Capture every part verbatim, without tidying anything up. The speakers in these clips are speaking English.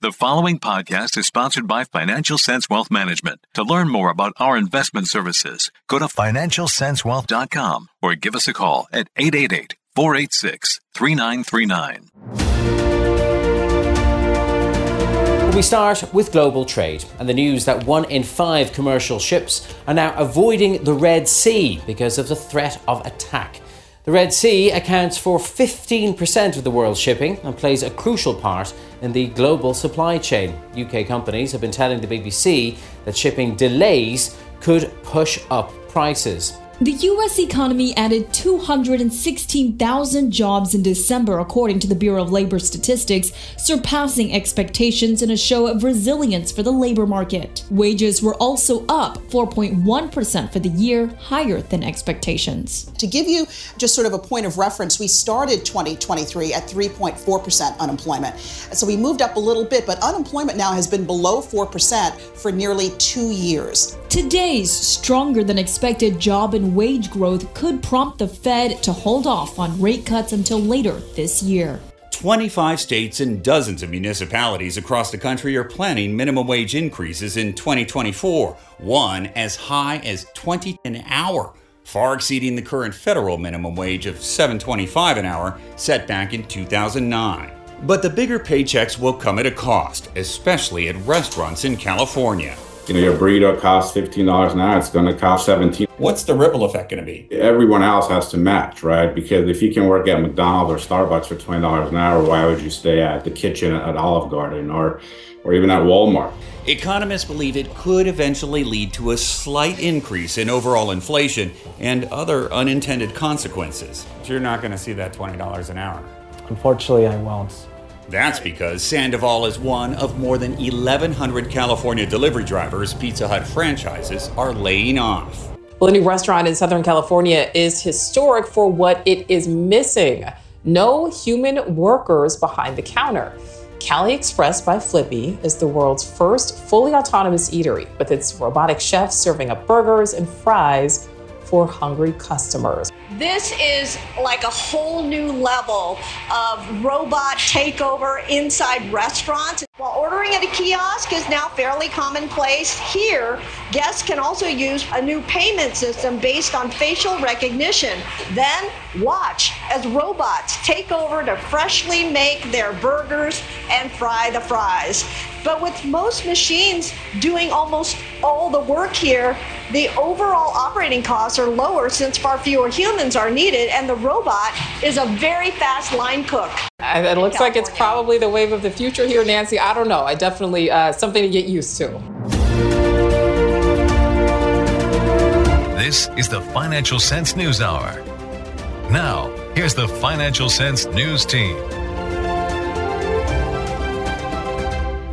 The following podcast is sponsored by Financial Sense Wealth Management. To learn more about our investment services, go to financial sense wealth dot com or give us a call at eight eight eight, four eight six, three nine three nine. We start with global trade and the news that one in five commercial ships are now avoiding the Red Sea because of the threat of attack. The Red Sea accounts for fifteen percent of the world's shipping and plays a crucial part in the global supply chain. U K companies have been telling the B B C that shipping delays could push up prices. The U S economy added two hundred sixteen thousand jobs in December, according to the Bureau of Labor Statistics, surpassing expectations in a show of resilience for the labor market. Wages were also up four point one percent for the year, higher than expectations. To give you just sort of a point of reference, we started twenty twenty-three at three point four percent unemployment. So we moved up a little bit, but unemployment now has been below four percent for nearly two years. Today's stronger than expected job and wage growth could prompt the Fed to hold off on rate cuts until later this year. twenty-five states and dozens of municipalities across the country are planning minimum wage increases in twenty twenty-four, one as high as twenty dollars an hour, far exceeding the current federal minimum wage of seven dollars and twenty-five cents an hour set back in two thousand nine. But the bigger paychecks will come at a cost, especially at restaurants in California. You know, your burrito costs fifteen dollars an hour, it's going to cost seventeen dollars. What's the ripple effect going to be? Everyone else has to match, right? Because if you can work at McDonald's or Starbucks for twenty dollars an hour, why would you stay at the kitchen at Olive Garden or, or even at Walmart? Economists believe it could eventually lead to a slight increase in overall inflation and other unintended consequences. You're not going to see that twenty dollars an hour. Unfortunately, I won't. That's because Sandoval is one of more than eleven hundred California delivery drivers Pizza Hut franchises are laying off. Well, the new restaurant in Southern California is historic for what it is missing. No human workers behind the counter. Cali Express by Flippy is the world's first fully autonomous eatery, with its robotic chefs serving up burgers and fries for hungry customers. This is like a whole new level of robot takeover inside restaurants. While ordering at a kiosk is now fairly commonplace here, guests can also use a new payment system based on facial recognition. Then watch as robots take over to freshly make their burgers and fry the fries. But with most machines doing almost all the work here, the overall operating costs are lower since far fewer humans are needed, and the robot is a very fast line cook. It looks like it's probably the wave of the future here, Nancy. I don't know. I definitely, uh, something to get used to. This is the Financial Sense News Hour. Now, here's the Financial Sense News team.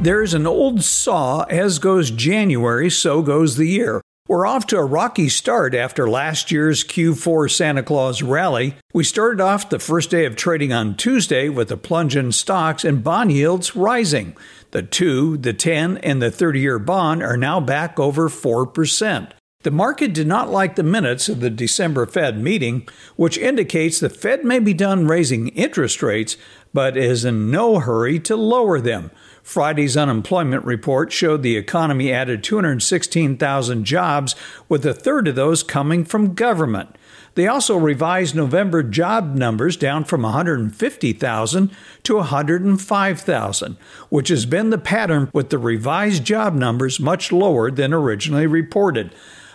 There's an old saw, as goes January, so goes the year. We're off to a rocky start after last year's Q four Santa Claus rally. We started off the first day of trading on Tuesday with a plunge in stocks and bond yields rising. The two, the ten, and the thirty-year bond are now back over four percent. The market did not like the minutes of the December Fed meeting, which indicates the Fed may be done raising interest rates, but is in no hurry to lower them. Friday's unemployment report showed the economy added two hundred sixteen thousand jobs, with a third of those coming from government. They also revised November job numbers down from one hundred fifty thousand to one hundred five thousand, which has been the pattern, with the revised job numbers much lower than originally reported.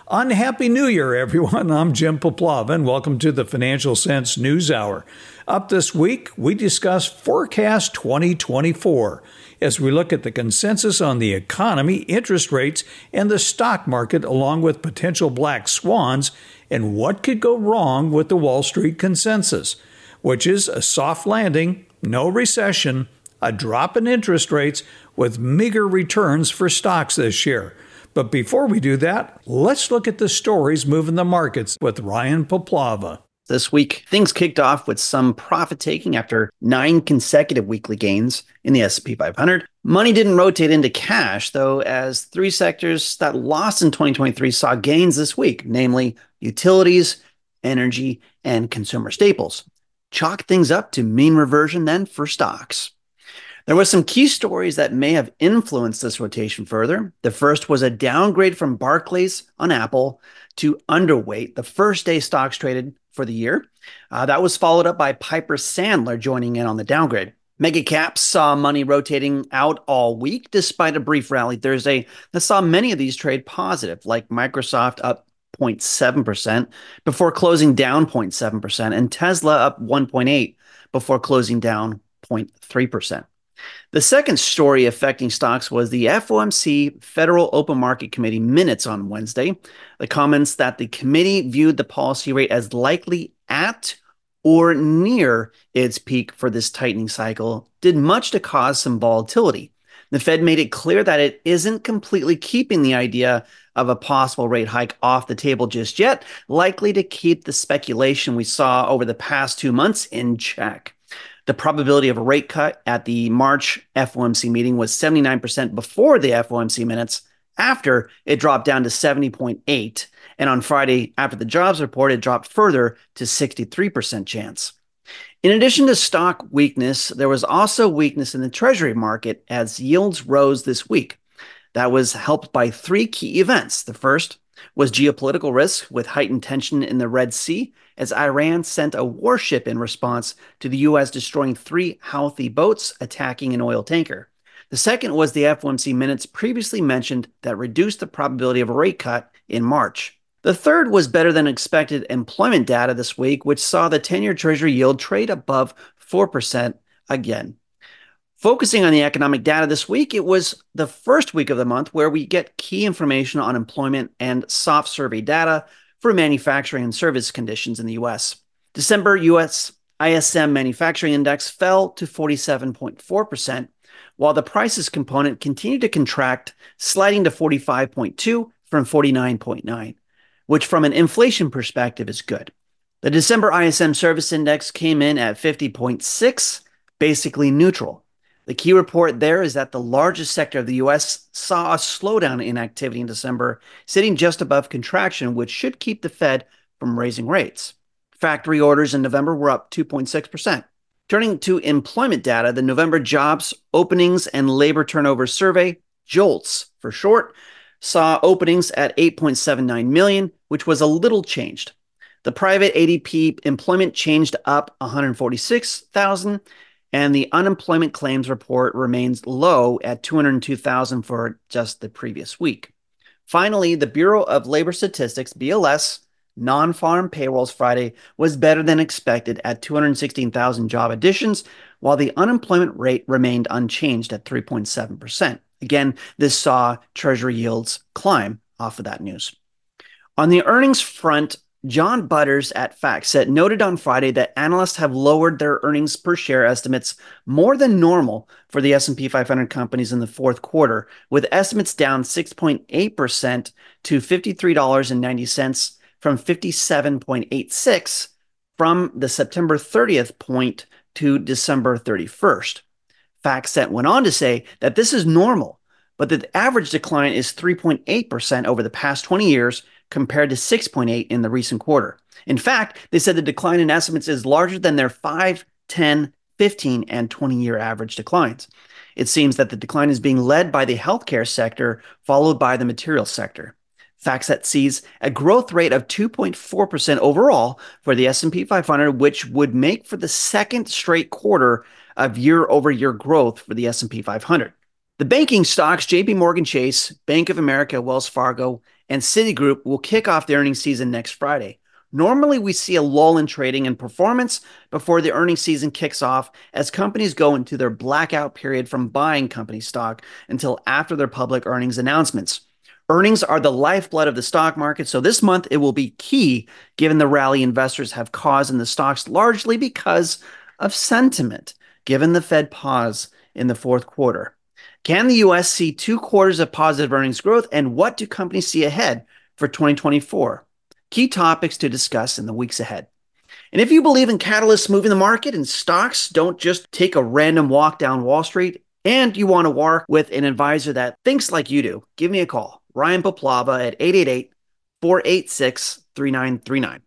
Unhappy New Year, everyone. I'm Jim Puplava, and welcome to the Financial Sense News Hour. Up this week, we discuss Forecast twenty twenty-four as we look at the consensus on the economy, interest rates, and the stock market, along with potential black swans and what could go wrong with the Wall Street consensus, which is a soft landing, no recession, a drop in interest rates with meager returns for stocks this year. But before we do that, let's look at the stories moving the markets with Ryan Poplava. This week, things kicked off with some profit-taking after nine consecutive weekly gains in the S and P five hundred. Money didn't rotate into cash, though, as three sectors that lost in twenty twenty-three saw gains this week, namely utilities, energy, and consumer staples. Chalk things up to mean reversion then for stocks. There were some key stories that may have influenced this rotation further. The first was a downgrade from Barclays on Apple to underweight, the first day stocks traded for the year. Uh, that was followed up by Piper Sandler joining in on the downgrade. Mega caps saw money rotating out all week, despite a brief rally Thursday that saw many of these trade positive, like Microsoft up zero point seven percent before closing down zero point seven percent, and Tesla up one point eight percent before closing down zero point three percent. The second story affecting stocks was the F O M C Federal Open Market Committee minutes on Wednesday. The comments that the committee viewed the policy rate as likely at or near its peak for this tightening cycle did much to cause some volatility. The Fed made it clear that it isn't completely keeping the idea of a possible rate hike off the table just yet, likely to keep the speculation we saw over the past two months in check. The probability of a rate cut at the March F O M C meeting was seventy-nine percent before the F O M C minutes. After, it dropped down to seventy point eight percent, and on Friday, after the jobs report, it dropped further to sixty-three percent chance. In addition to stock weakness, there was also weakness in the Treasury market as yields rose this week. That was helped by three key events. The first was geopolitical risk with heightened tension in the Red Sea as Iran sent a warship in response to the U S destroying three Houthi boats attacking an oil tanker. The second was the F O M C minutes previously mentioned that reduced the probability of a rate cut in March. The third was better than expected employment data this week, which saw the ten-year Treasury yield trade above four percent again. Focusing on the economic data this week, it was the first week of the month where we get key information on employment and soft survey data for manufacturing and service conditions in the U S. December U S I S M manufacturing index fell to forty-seven point four percent, while the prices component continued to contract, sliding to forty-five point two from forty-nine point nine. which from an inflation perspective is good. The December I S M service index came in at fifty point six, basically neutral. The key report there is that the largest sector of the U S saw a slowdown in activity in December, sitting just above contraction, which should keep the Fed from raising rates. Factory orders in November were up two point six percent. Turning to employment data, the November jobs, openings, and labor turnover survey, JOLTS for short, saw openings at eight point seven nine million, which was a little changed. The private A D P employment changed up one hundred forty-six thousand, and the unemployment claims report remains low at two hundred two thousand for just the previous week. Finally, the Bureau of Labor Statistics, B L S, non-farm payrolls Friday was better than expected at two hundred sixteen thousand job additions, while the unemployment rate remained unchanged at three point seven percent. Again, this saw Treasury yields climb off of that news. On the earnings front, John Butters at FactSet noted on Friday that analysts have lowered their earnings per share estimates more than normal for the S and P five hundred companies in the fourth quarter, with estimates down six point eight percent to fifty-three dollars and ninety cents from fifty-seven dollars and eighty-six cents from the September thirtieth point to December thirty-first. FactSet went on to say that this is normal, but that the average decline is three point eight percent over the past twenty years compared to six point eight percent in the recent quarter. In fact, they said the decline in estimates is larger than their five, ten, fifteen, and twenty-year average declines. It seems that the decline is being led by the healthcare sector, followed by the materials sector. FactSet sees a growth rate of two point four percent overall for the S and P five hundred, which would make for the second straight quarter of year-over-year growth for the S and P five hundred. The banking stocks, J P Morgan Chase, Bank of America, Wells Fargo, and Citigroup will kick off the earnings season next Friday. Normally, we see a lull in trading and performance before the earnings season kicks off as companies go into their blackout period from buying company stock until after their public earnings announcements. Earnings are the lifeblood of the stock market, so this month it will be key given the rally investors have caused in the stocks largely because of sentiment, given the Fed pause in the fourth quarter. Can the U S see two quarters of positive earnings growth, and what do companies see ahead for twenty twenty-four? Key topics to discuss in the weeks ahead. And if you believe in catalysts moving the market and stocks don't just take a random walk down Wall Street, and you want to work with an advisor that thinks like you do, give me a call. Ryan Poplava at eight eight eight, four eight six, three nine three nine.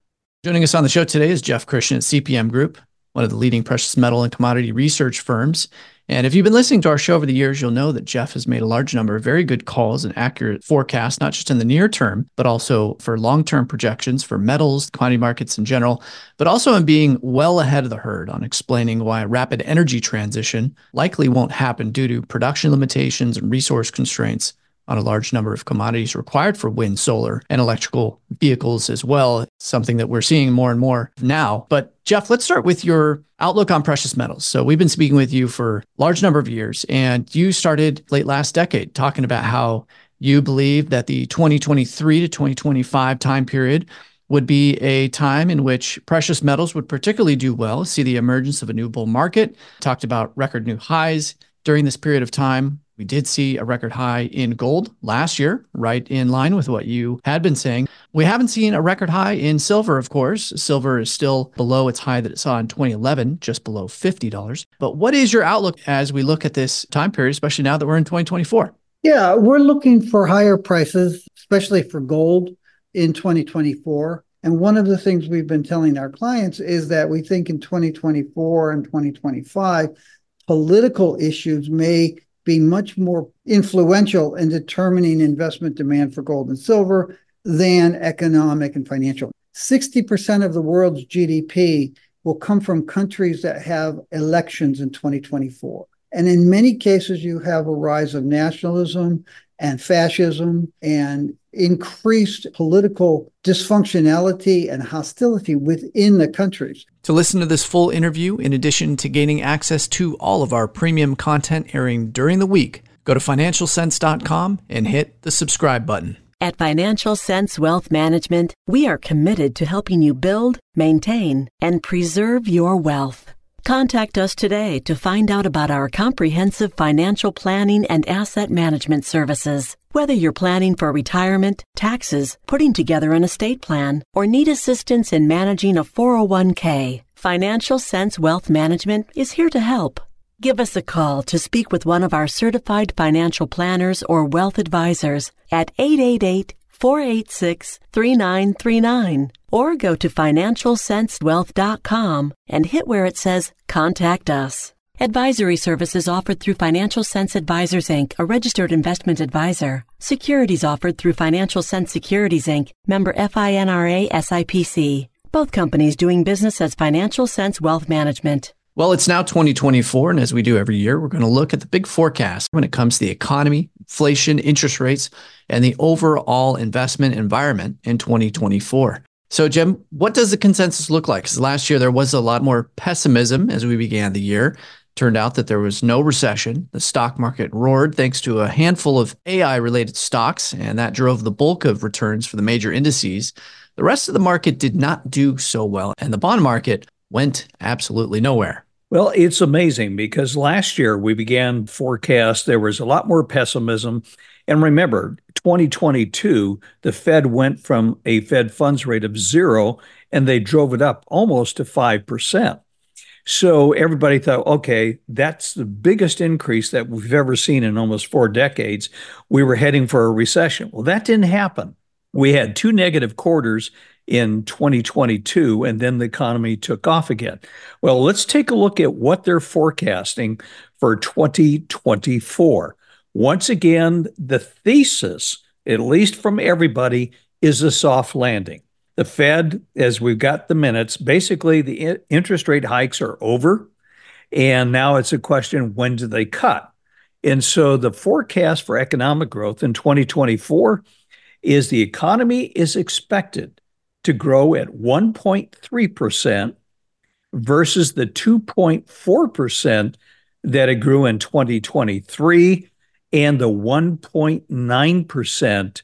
Joining us on the show today is Jeff Christian at C P M Group, one of the leading precious metal and commodity research firms. And if you've been listening to our show over the years, you'll know that Jeff has made a large number of very good calls and accurate forecasts, not just in the near term, but also for long-term projections for metals, commodity markets in general, but also in being well ahead of the herd on explaining why a rapid energy transition likely won't happen due to production limitations and resource constraints on a large number of commodities required for wind, solar, and electrical vehicles as well, something that we're seeing more and more now. But Jeff, let's start with your outlook on precious metals. So we've been speaking with you for a large number of years, and you started late last decade talking about how you believe that the twenty twenty-three to twenty twenty-five time period would be a time in which precious metals would particularly do well, see the emergence of a new bull market, talked about record new highs during this period of time. We did see a record high in gold last year, right in line with what you had been saying. We haven't seen a record high in silver, of course. Silver is still below its high that it saw in twenty eleven, just below fifty dollars. But what is your outlook as we look at this time period, especially now that we're in twenty twenty-four? Yeah, we're looking for higher prices, especially for gold in twenty twenty-four. And one of the things we've been telling our clients is that we think in twenty twenty-four and twenty twenty-five, political issues may be much more influential in determining investment demand for gold and silver than economic and financial. sixty percent of the world's G D P will come from countries that have elections in twenty twenty-four. And in many cases, you have a rise of nationalism and fascism and increased political dysfunctionality and hostility within the countries. To listen to this full interview, in addition to gaining access to all of our premium content airing during the week, go to financial sense dot com and hit the subscribe button. At Financial Sense Wealth Management, we are committed to helping you build, maintain, and preserve your wealth. Contact us today to find out about our comprehensive financial planning and asset management services. Whether you're planning for retirement, taxes, putting together an estate plan, or need assistance in managing a four oh one k, Financial Sense Wealth Management is here to help. Give us a call to speak with one of our certified financial planners or wealth advisors at eight eight eight, four eight six, three nine three nine or go to financial sense wealth dot com and hit where it says Contact Us. Advisory services offered through Financial Sense Advisors, Incorporated, a registered investment advisor. Securities offered through Financial Sense Securities, Incorporated, member FINRA S I P C. Both companies doing business as Financial Sense Wealth Management. Well, it's now twenty twenty-four, and as we do every year, we're going to look at the big forecast when it comes to the economy, inflation, interest rates, and the overall investment environment in twenty twenty-four. So, Jim, what does the consensus look like? Because last year, there was a lot more pessimism as we began the year. Turned out that there was no recession. The stock market roared thanks to a handful of A I-related stocks, and that drove the bulk of returns for the major indices. The rest of the market did not do so well, and the bond market went absolutely nowhere. Well, it's amazing because last year we began forecast, there was a lot more pessimism. And remember, twenty twenty-two, the Fed went from a Fed funds rate of zero and they drove it up almost to five percent. So everybody thought, okay, that's the biggest increase that we've ever seen in almost four decades. We were heading for a recession. Well, that didn't happen. We had two negative quarters in twenty twenty-two, and then the economy took off again. Well, let's take a look at what they're forecasting for twenty twenty-four. Once again, the thesis, at least from everybody, is a soft landing. The Fed, as we've got the minutes, basically the interest rate hikes are over, and now it's a question, when do they cut? And so the forecast for economic growth in twenty twenty-four is the economy is expected to grow at one point three percent versus the two point four percent that it grew in twenty twenty-three and the one point nine percent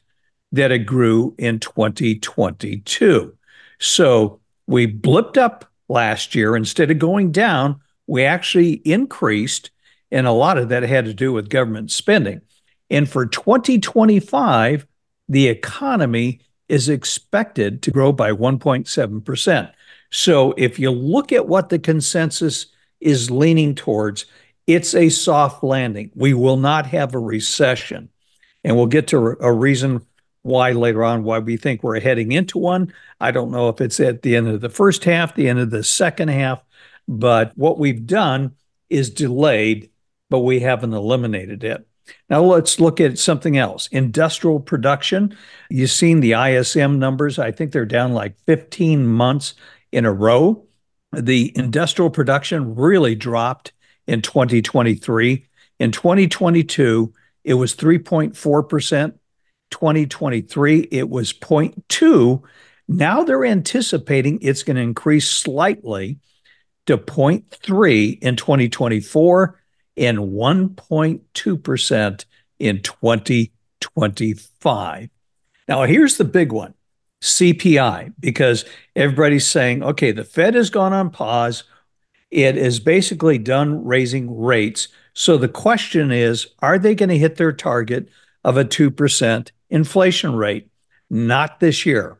that it grew in twenty twenty-two. So we blipped up last year. Instead of going down, we actually increased, and a lot of that had to do with government spending. And for twenty twenty-five, the economy is expected to grow by one point seven percent. So if you look at what the consensus is leaning towards, it's a soft landing. We will not have a recession. And we'll get to a reason why later on, why we think we're heading into one. I don't know if it's at the end of the first half, the end of the second half, but what we've done is delayed but we haven't eliminated it. Now let's look at something else. Industrial production. You've seen the I S M numbers. I think they're down like fifteen months in a row. The industrial production really dropped in twenty twenty-three. In twenty twenty-two, it was three point four percent. twenty twenty-three, it was zero point two. Now they're anticipating it's going to increase slightly to zero point three in twenty twenty-four and one point two percent in twenty twenty-five. Now, here's the big one, C P I, because everybody's saying, okay, the Fed has gone on pause. It is basically done raising rates. So the question is, are they going to hit their target of a two percent inflation rate? Not this year.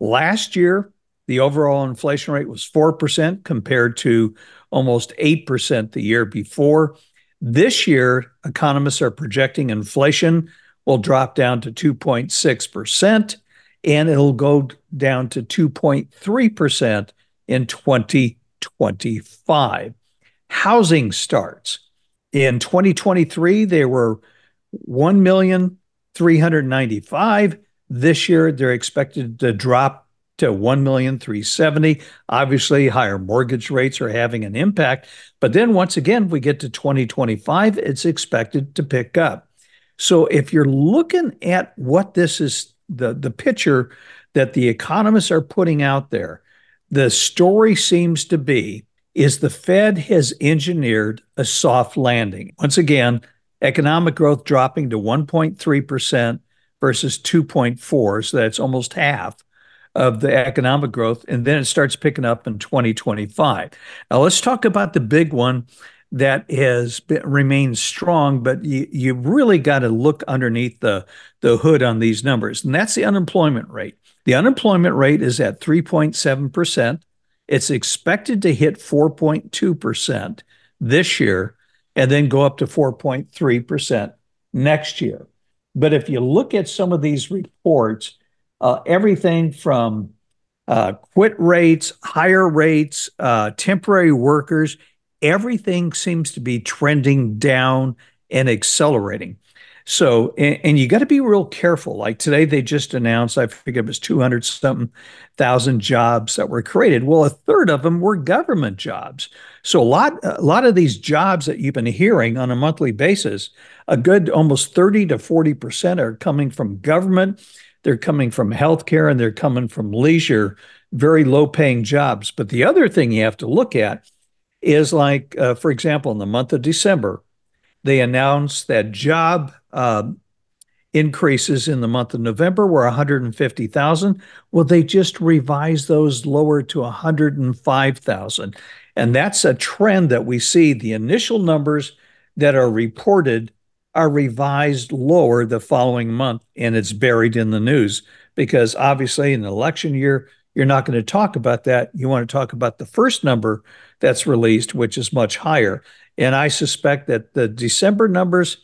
Last year, the overall inflation rate was four percent compared to almost eight percent the year before. This year, economists are projecting inflation will drop down to two point six percent, and it'll go down to two point three percent in twenty twenty-five. Housing starts. In twenty twenty-three, there were one million three hundred ninety-five. This year, they're expected to drop to one million three hundred seventy. Obviously, higher mortgage rates are having an impact. But then once again, we get to twenty twenty-five, it's expected to pick up. So if you're looking at what this is, the, the picture that the economists are putting out there, the story seems to be is the Fed has engineered a soft landing. Once again, economic growth dropping to one point three percent versus two point four, so that's almost half of the economic growth, and then it starts picking up in twenty twenty-five. Now, let's talk about the big one that has been, remained strong, but you, you really got to look underneath the, the hood on these numbers, and that's the unemployment rate. The unemployment rate is at three point seven percent. It's expected to hit four point two percent this year, and then go up to four point three percent next year. But if you look at some of these reports, uh, everything from uh, quit rates, higher rates, uh, temporary workers, everything seems to be trending down and accelerating. So, and, and you got to be real careful. Like today, they just announced, I forget it was two hundred something thousand jobs that were created. Well, a third of them were government jobs. So a lot, a lot of these jobs that you've been hearing on a monthly basis, a good almost thirty to forty percent are coming from government. They're coming from healthcare and they're coming from leisure, very low paying jobs. But the other thing you have to look at is like, uh, for example, in the month of December, they announced that job uh, increases in the month of November were one hundred fifty thousand. Well, they just revised those lower to one hundred five thousand. And that's a trend that we see. The initial numbers that are reported are revised lower the following month, and it's buried in the news because obviously in an election year, you're not going to talk about that. You want to talk about the first number that's released, which is much higher. And I suspect that the December numbers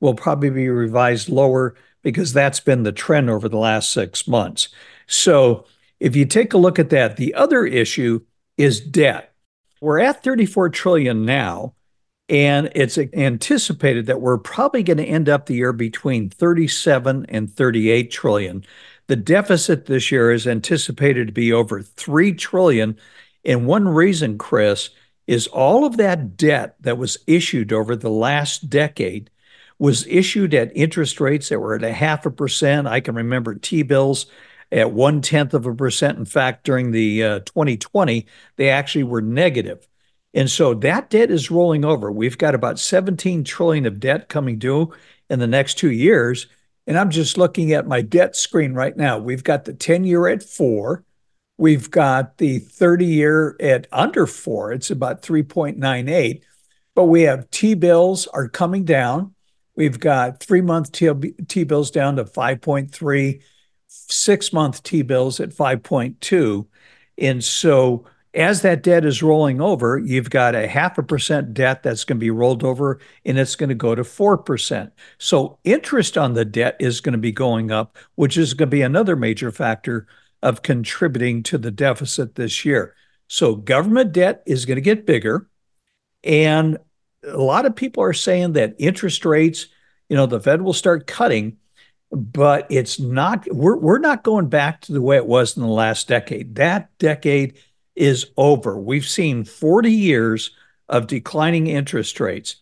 will probably be revised lower because that's been the trend over the last six months. So if you take a look at that, the other issue is debt. We're at thirty-four trillion dollars now, and it's anticipated that we're probably going to end up the year between thirty-seven and thirty-eight trillion dollars. The deficit this year is anticipated to be over three trillion dollars. And one reason, Chris, is all of that debt that was issued over the last decade was issued at interest rates that were at a half a percent. I can remember T-bills at one-tenth of a percent. In fact, during the uh, twenty twenty, they actually were negative. And so that debt is rolling over. We've got about seventeen trillion dollars of debt coming due in the next two years. And I'm just looking at my debt screen right now. We've got the ten-year at four. We've got the thirty-year at under four. It's about three point nine eight. But we have T-bills are coming down. We've got three-month T-bills down to five point three, six-month T-bills at five point two. And so as that debt is rolling over, you've got a half a percent debt that's going to be rolled over, and it's going to go to four percent. So interest on the debt is going to be going up, which is going to be another major factor of contributing to the deficit this year. So government debt is going to get bigger, and a lot of people are saying that interest rates, you know, the Fed will start cutting, but it's not, we're, we're not going back to the way it was in the last decade. That decade is over. We've seen forty years of declining interest rates.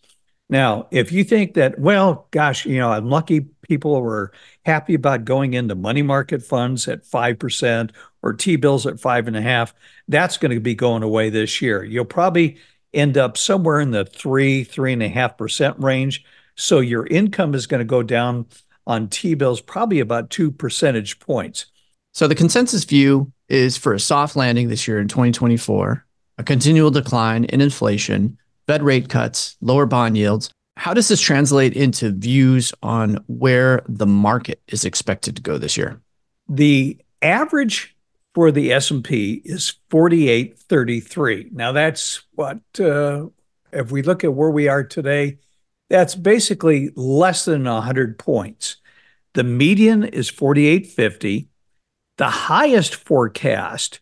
Now, if you think that, well, gosh, you know, I'm lucky people were happy about going into money market funds at five percent or T-bills at five and a half, that's going to be going away this year. You'll probably end up somewhere in the three, three and a half percent range. So your income is going to go down on T-bills probably about two percentage points. So the consensus view is for a soft landing this year in twenty twenty-four, a continual decline in inflation, Fed rate cuts, lower bond yields. How does this translate into views on where the market is expected to go this year? The average for the S and P is forty-eight thirty-three. Now that's what, uh, if we look at where we are today, that's basically less than one hundred points. The median is forty-eight fifty. The highest forecast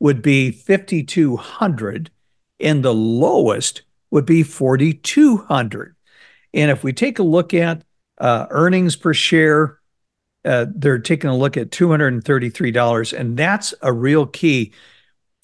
would be fifty-two hundred, and the lowest would be forty-two hundred. And if we take a look at uh, earnings per share, uh, they're taking a look at two hundred thirty-three dollars, and that's a real key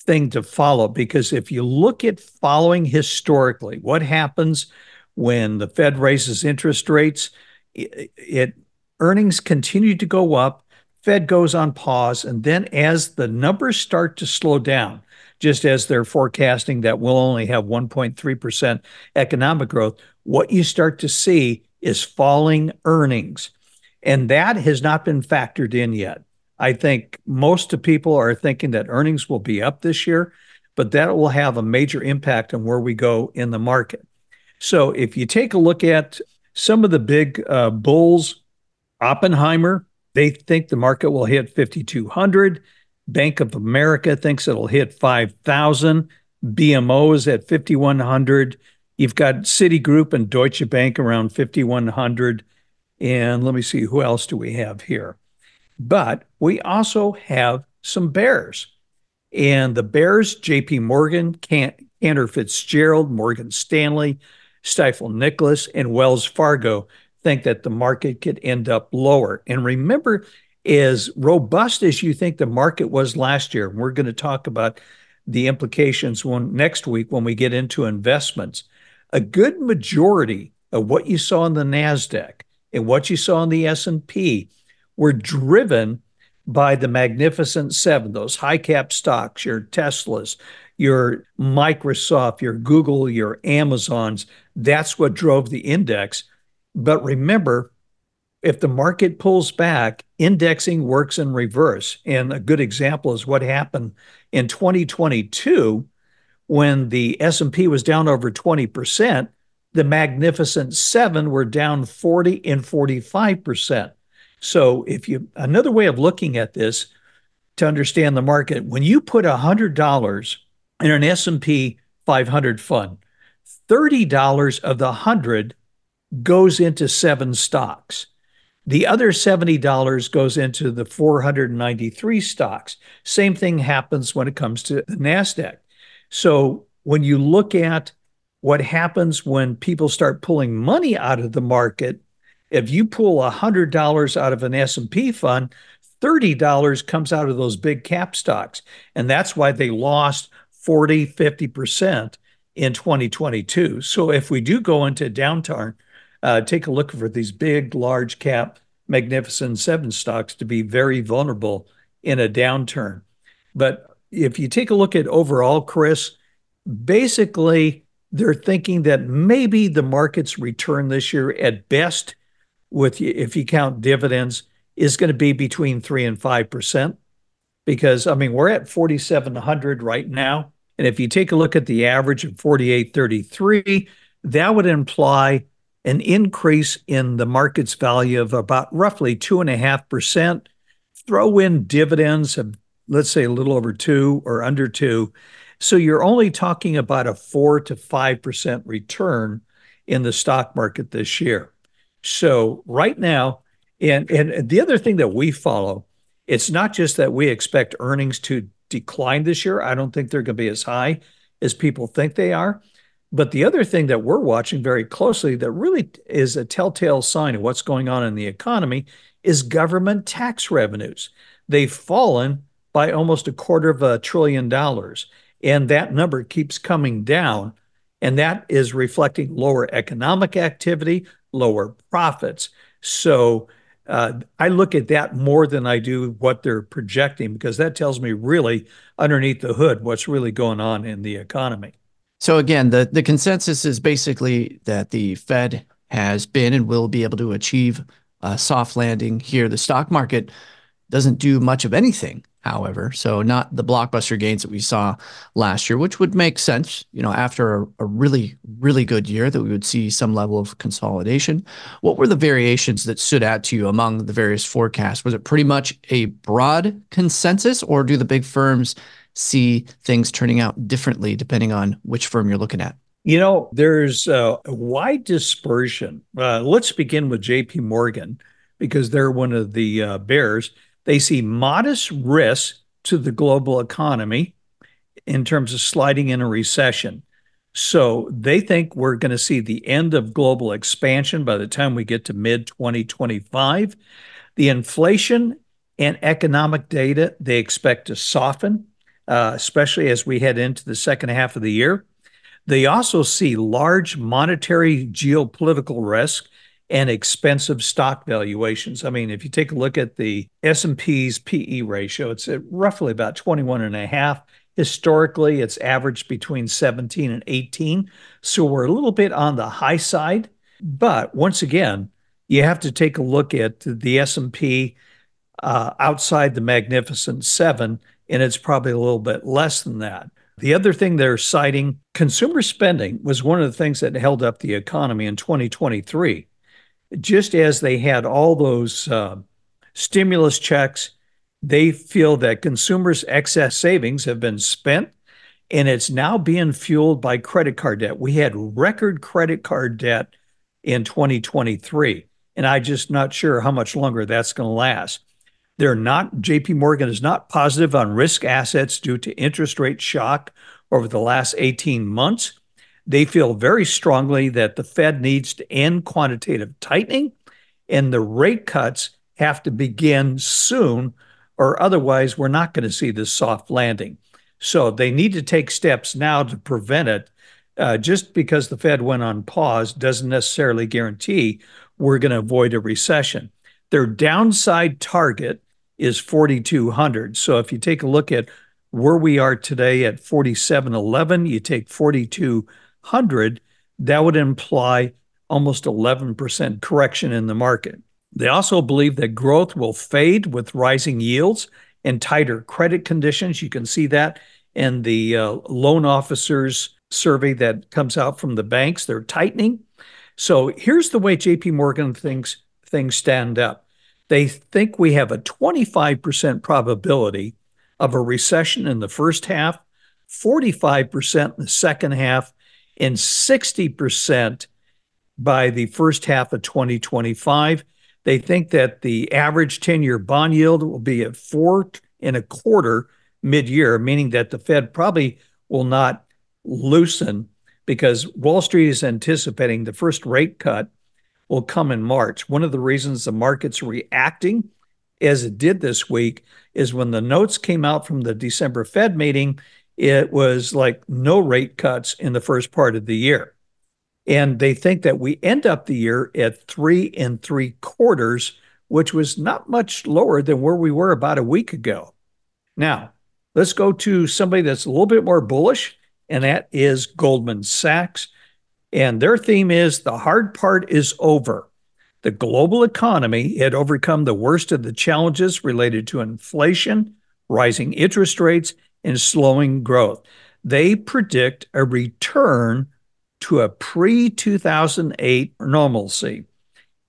thing to follow, because if you look at following historically, what happens when the Fed raises interest rates, it, it earnings continue to go up, Fed goes on pause, and then as the numbers start to slow down, just as they're forecasting that we'll only have one point three percent economic growth, what you start to see is falling earnings. And that has not been factored in yet. I think most people are thinking that earnings will be up this year, but that will have a major impact on where we go in the market. So if you take a look at some of the big uh, bulls, Oppenheimer, they think the market will hit fifty-two hundred. Bank of America thinks it'll hit five thousand. B M O is at fifty-one hundred. You've got Citigroup and Deutsche Bank around fifty-one hundred. And let me see, who else do we have here? But we also have some bears. And the bears, J P Morgan, Cantor Fitzgerald, Morgan Stanley, Stifel Nicolaus, and Wells Fargo think that the market could end up lower. And remember, as robust as you think the market was last year, we're going to talk about the implications when, next week when we get into investments, a good majority of what you saw in the NASDAQ and what you saw in the S and P were driven by the Magnificent Seven, those high-cap stocks, your Teslas, your Microsoft, your Google, your Amazons. That's what drove the index. But remember, if the market pulls back, indexing works in reverse. And a good example is what happened in twenty twenty-two when the S and P was down over twenty percent. The Magnificent Seven were down forty and forty-five percent. So if you, another way of looking at this to understand the market, when you put one hundred dollars in an S and P five hundred fund, thirty dollars of the one hundred goes into seven stocks. The other seventy dollars goes into the four hundred ninety-three stocks. Same thing happens when it comes to the NASDAQ. So when you look at what happens when people start pulling money out of the market, if you pull one hundred dollars out of an S and P fund, thirty dollars comes out of those big cap stocks. And that's why they lost forty, fifty percent in twenty twenty-two. So if we do go into downturn, uh, take a look for these big, large cap, Magnificent Seven stocks to be very vulnerable in a downturn. But if you take a look at overall, Chris, basically, they're thinking that maybe the market's return this year at best, with if you count dividends, is going to be between three and five percent, because, I mean, we're at forty-seven hundred right now. And if you take a look at the average of forty-eight thirty-three, that would imply an increase in the market's value of about roughly two point five percent. Throw in dividends of, let's say, a little over two or under two. So you're only talking about a four to five percent return in the stock market this year. So right now, and, and the other thing that we follow, it's not just that we expect earnings to decline this year. I don't think they're going to be as high as people think they are. But the other thing that we're watching very closely that really is a telltale sign of what's going on in the economy is government tax revenues. They've fallen by almost a quarter of a trillion dollars, and that number keeps coming down, and that is reflecting lower economic activity, lower profits. So uh, I look at that more than I do what they're projecting, because that tells me really underneath the hood what's really going on in the economy. So again, the, the consensus is basically that the Fed has been and will be able to achieve a soft landing here. The stock market doesn't do much of anything, however, so not the blockbuster gains that we saw last year, which would make sense, you know, after a, a really, really good year that we would see some level of consolidation. What were the variations that stood out to you among the various forecasts? Was it pretty much a broad consensus, or do the big firms see things turning out differently depending on which firm you're looking at? You know, there's a wide dispersion. Uh, let's begin with J P Morgan, because they're one of the uh, bears. They see modest risks to the global economy in terms of sliding in a recession. So they think we're going to see the end of global expansion by the time we get to mid twenty twenty-five. The inflation and economic data they expect to soften, uh, especially as we head into the second half of the year. They also see large monetary geopolitical risk and expensive stock valuations. I mean, if you take a look at the S and P's P E ratio, it's at roughly about twenty-one and a half. Historically, it's averaged between seventeen and eighteen. So we're a little bit on the high side. But once again, you have to take a look at the S and P uh, outside the Magnificent Seven, and it's probably a little bit less than that. The other thing they're citing, consumer spending was one of the things that held up the economy in twenty twenty-three. Just as they had all those uh, stimulus checks, they feel that consumers' excess savings have been spent, and it's now being fueled by credit card debt. We had record credit card debt in twenty twenty-three, and I'm just not sure how much longer that's going to last. They're not, J P Morgan is not positive on risk assets due to interest rate shock over the last eighteen months. They feel very strongly that the Fed needs to end quantitative tightening, and the rate cuts have to begin soon, or otherwise we're not going to see this soft landing. So they need to take steps now to prevent it. Uh, just because the Fed went on pause doesn't necessarily guarantee we're going to avoid a recession. Their downside target is forty-two hundred. So if you take a look at where we are today at forty-seven eleven, you take forty-two hundred, that would imply almost eleven percent correction in the market. They also believe that growth will fade with rising yields and tighter credit conditions. You can see that in the uh, loan officers survey that comes out from the banks. They're tightening. So here's the way J P Morgan thinks things stand up. They think we have a twenty-five percent probability of a recession in the first half, forty-five percent in the second half, and sixty percent by the first half of twenty twenty-five. They think that the average ten-year bond yield will be at four and a quarter mid-year, meaning that the Fed probably will not loosen, because Wall Street is anticipating the first rate cut will come in March. One of the reasons the market's reacting as it did this week is when the notes came out from the December Fed meeting, it was like no rate cuts in the first part of the year. And they think that we end up the year at three and three quarters, which was not much lower than where we were about a week ago. Now, let's go to somebody that's a little bit more bullish, and that is Goldman Sachs. And their theme is the hard part is over. The global economy had overcome the worst of the challenges related to inflation, rising interest rates, and slowing growth. They predict a return to a pre two thousand eight normalcy.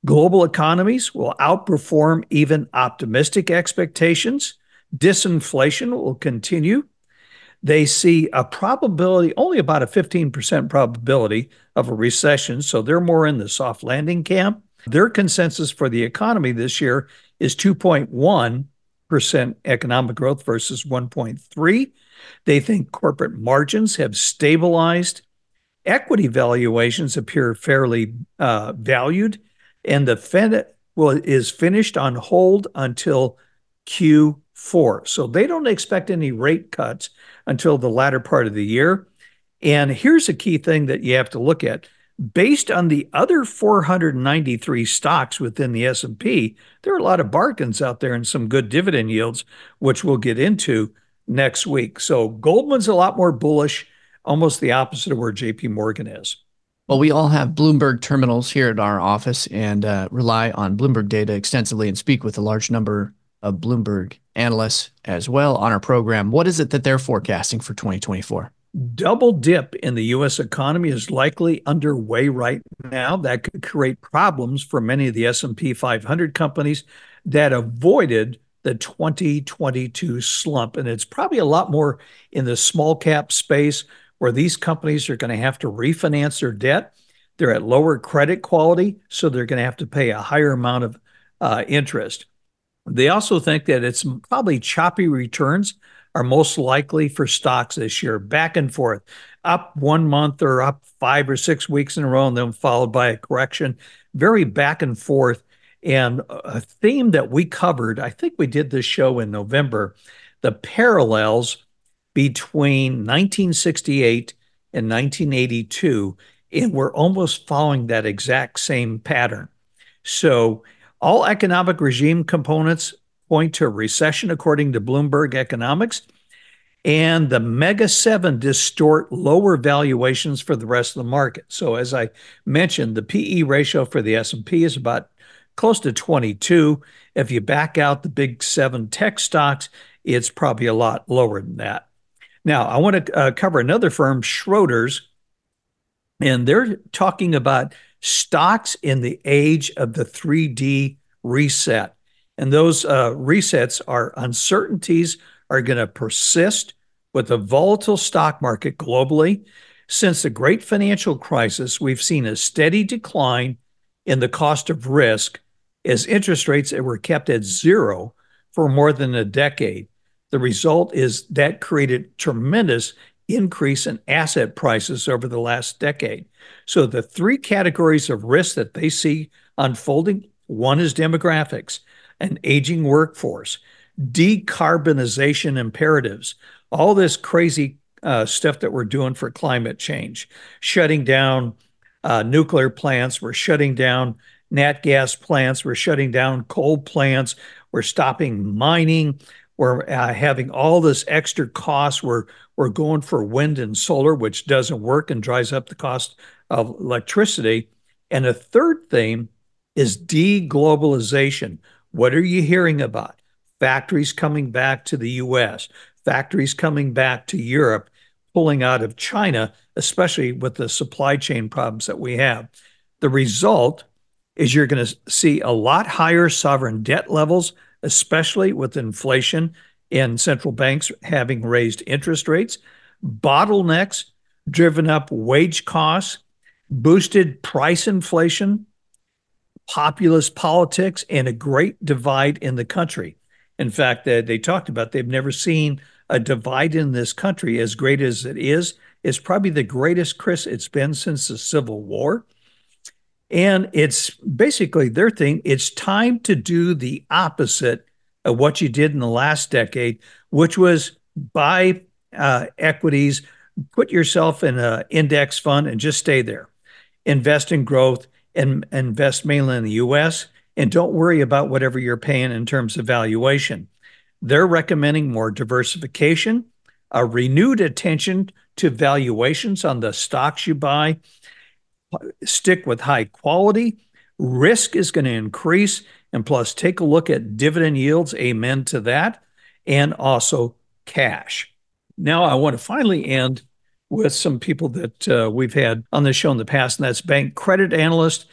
Global economies will outperform even optimistic expectations. Disinflation will continue. They see a probability, only about a fifteen percent probability of a recession, so they're more in the soft landing camp. Their consensus for the economy this year is two point one percent economic growth versus one point three. They think corporate margins have stabilized. equity valuations appear fairly uh, valued, and the Fed will, is finished on hold until Q four. So they don't expect any rate cuts until the latter part of the year. And here's a key thing that you have to look at. Based on the other four hundred ninety-three stocks within the S and P, there are a lot of bargains out there and some good dividend yields, which we'll get into next week. So Goldman's a lot more bullish, almost the opposite of where J P Morgan is. Well, we all have Bloomberg terminals here at our office and uh, rely on Bloomberg data extensively and speak with a large number of Bloomberg analysts as well on our program. What is it that they're forecasting for twenty twenty-four? Double dip in the U S economy is likely underway right now. That could create problems for many of the S and P five hundred companies that avoided the twenty twenty-two slump. And it's probably a lot more in the small cap space where these companies are going to have to refinance their debt. They're at lower credit quality, so they're going to have to pay a higher amount of uh, interest. They also think that it's probably choppy returns are most likely for stocks this year, back and forth, up one month or up five or six weeks in a row, and then followed by a correction, very back and forth. And a theme that we covered, I think we did this show in November, the parallels between nineteen sixty-eight and nineteen eighty-two, and we're almost following that exact same pattern. So all economic regime components point to a recession, according to Bloomberg Economics, and the mega seven distort lower valuations for the rest of the market. So as I mentioned, the P E ratio for the S and P is about close to twenty-two. If you back out the big seven tech stocks, it's probably a lot lower than that. Now, I want to uh, cover another firm, Schroders, and they're talking about stocks in the age of the three D reset. And those uh, resets are uncertainties are going to persist with a volatile stock market globally. Since the great financial crisis, we've seen a steady decline in the cost of risk as interest rates were kept at zero for more than a decade. The result is that created tremendous increase in asset prices over the last decade. So the three categories of risk that they see unfolding, one is demographics, an aging workforce, decarbonization imperatives, all this crazy uh, stuff that we're doing for climate change, shutting down uh, nuclear plants, we're shutting down nat gas plants, we're shutting down coal plants, we're stopping mining, we're uh, having all this extra cost, we're, we're going for wind and solar, which doesn't work and drives up the cost of electricity. And a third theme is deglobalization. What are you hearing about? Factories coming back to the U S, factories coming back to Europe, pulling out of China, especially with the supply chain problems that we have. The result is you're going to see a lot higher sovereign debt levels, especially with inflation and central banks having raised interest rates, bottlenecks, driven up wage costs, boosted price inflation, populist politics, and a great divide in the country. In fact, they, they talked about they've never seen a divide in this country as great as it is. It's probably the greatest, Chris, it's been since the Civil War. And it's basically their thing. It's time to do the opposite of what you did in the last decade, which was buy uh, equities, put yourself in an index fund and just stay there. Invest in growth, and invest mainly in the U S, and don't worry about whatever you're paying in terms of valuation. They're recommending more diversification, a renewed attention to valuations on the stocks you buy, stick with high quality, risk is going to increase, and plus take a look at dividend yields, amen to that, and also cash. Now I want to finally end with some people that uh, we've had on this show in the past, and that's Bank Credit Analyst.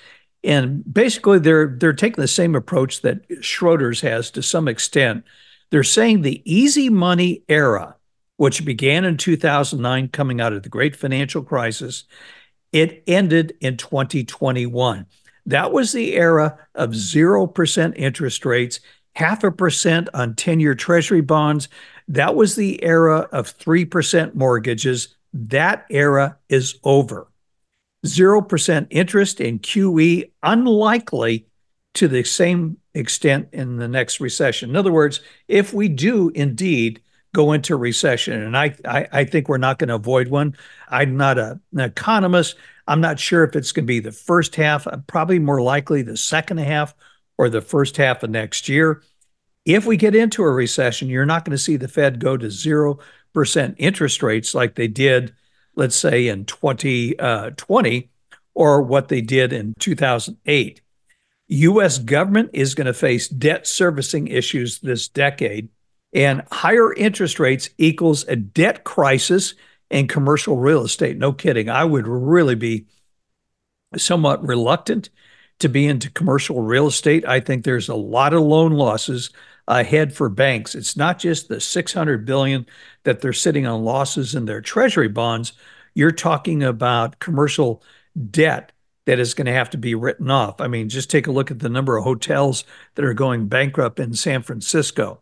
And basically, they're they're taking the same approach that Schroders has to some extent. They're saying the easy money era, which began in two thousand nine, coming out of the great financial crisis, it ended in twenty twenty-one. That was the era of zero percent interest rates, half a percent on ten-year Treasury bonds. That was the era of three percent mortgages. That era is over. zero percent interest in Q E, unlikely to the same extent in the next recession. In other words, if we do indeed go into recession, and I, I, I think we're not going to avoid one. I'm not a, an economist. I'm not sure if it's going to be the first half, probably more likely the second half or the first half of next year. If we get into a recession, you're not going to see the Fed go to zero percent interest rates like they did, let's say, in twenty twenty or what they did in two thousand eight. U S government is going to face debt servicing issues this decade, and higher interest rates equals a debt crisis in commercial real estate. No kidding. I would really be somewhat reluctant to be into commercial real estate. I think there's a lot of loan losses ahead for banks. It's not just the six hundred billion dollars that they're sitting on losses in their treasury bonds. You're talking about commercial debt that is going to have to be written off. I mean, just take a look at the number of hotels that are going bankrupt in San Francisco.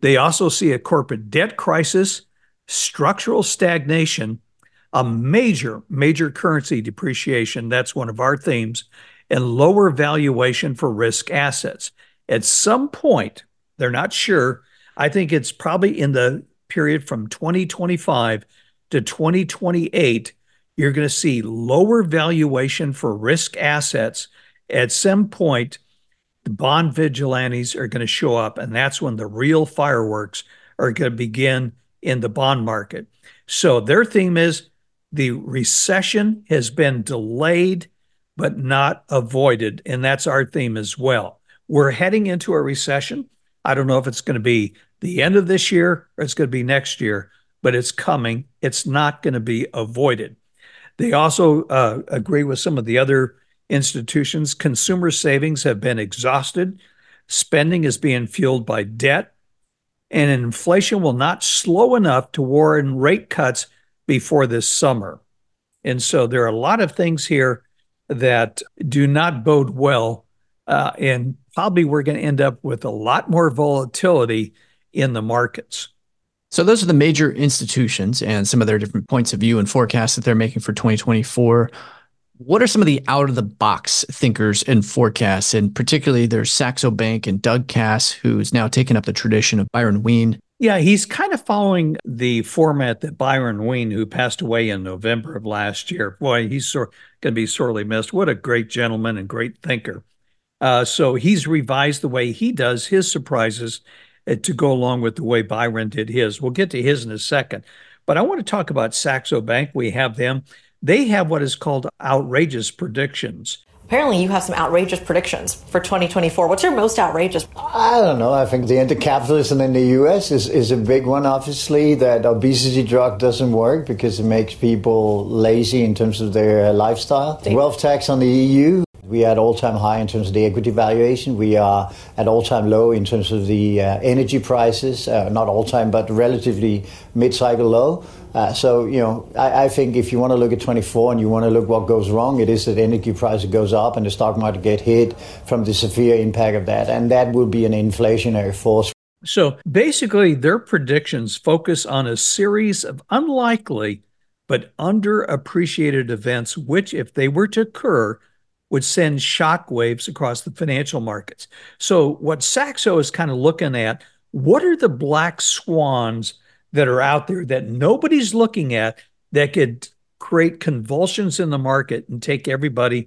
They also see a corporate debt crisis, structural stagnation, a major, major currency depreciation. That's one of our themes, and lower valuation for risk assets. At some point, they're not sure. I think it's probably in the period from twenty twenty-five to twenty twenty-eight, you're going to see lower valuation for risk assets. At some point, the bond vigilantes are going to show up, and that's when the real fireworks are going to begin in the bond market. So their theme is the recession has been delayed but not avoided, and that's our theme as well. We're heading into a recession. I don't know if it's going to be the end of this year or it's going to be next year, but it's coming. It's not going to be avoided. They also uh, agree with some of the other institutions. Consumer savings have been exhausted. Spending is being fueled by debt. And inflation will not slow enough to warrant rate cuts before this summer. And so there are a lot of things here that do not bode well. Uh, and probably we're going to end up with a lot more volatility in the markets. So those are the major institutions and some of their different points of view and forecasts that they're making for twenty twenty-four. What are some of the out-of-the-box thinkers and forecasts? And particularly there's Saxo Bank and Doug Cass, who's now taken up the tradition of Byron Wien. Yeah, he's kind of following the format that Byron Wien, who passed away in November of last year. Boy, he's sore, going to be sorely missed. What a great gentleman and great thinker. Uh, so he's revised the way he does his surprises to go along with the way Byron did his. We'll get to his in a second. But I want to talk about Saxo Bank. We have them. They have what is called outrageous predictions. Apparently, you have some outrageous predictions for twenty twenty-four. What's your most outrageous? I don't know. I think the anti-capitalism in the U S is, is a big one, obviously, that obesity drug doesn't work because it makes people lazy in terms of their lifestyle. The wealth tax on the E U. We are at all-time high in terms of the equity valuation. We are at all-time low in terms of the uh, energy prices, uh, not all-time, but relatively mid-cycle low. Uh, so, you know, I, I think if you want to look at twenty-four and you want to look what goes wrong, it is that energy price goes up and the stock market get hit from the severe impact of that. And that would be an inflationary force. So basically, their predictions focus on a series of unlikely but underappreciated events, which, if they were to occur, would send shockwaves across the financial markets. So what Saxo is kind of looking at, what are the black swans that are out there that nobody's looking at that could create convulsions in the market and take everybody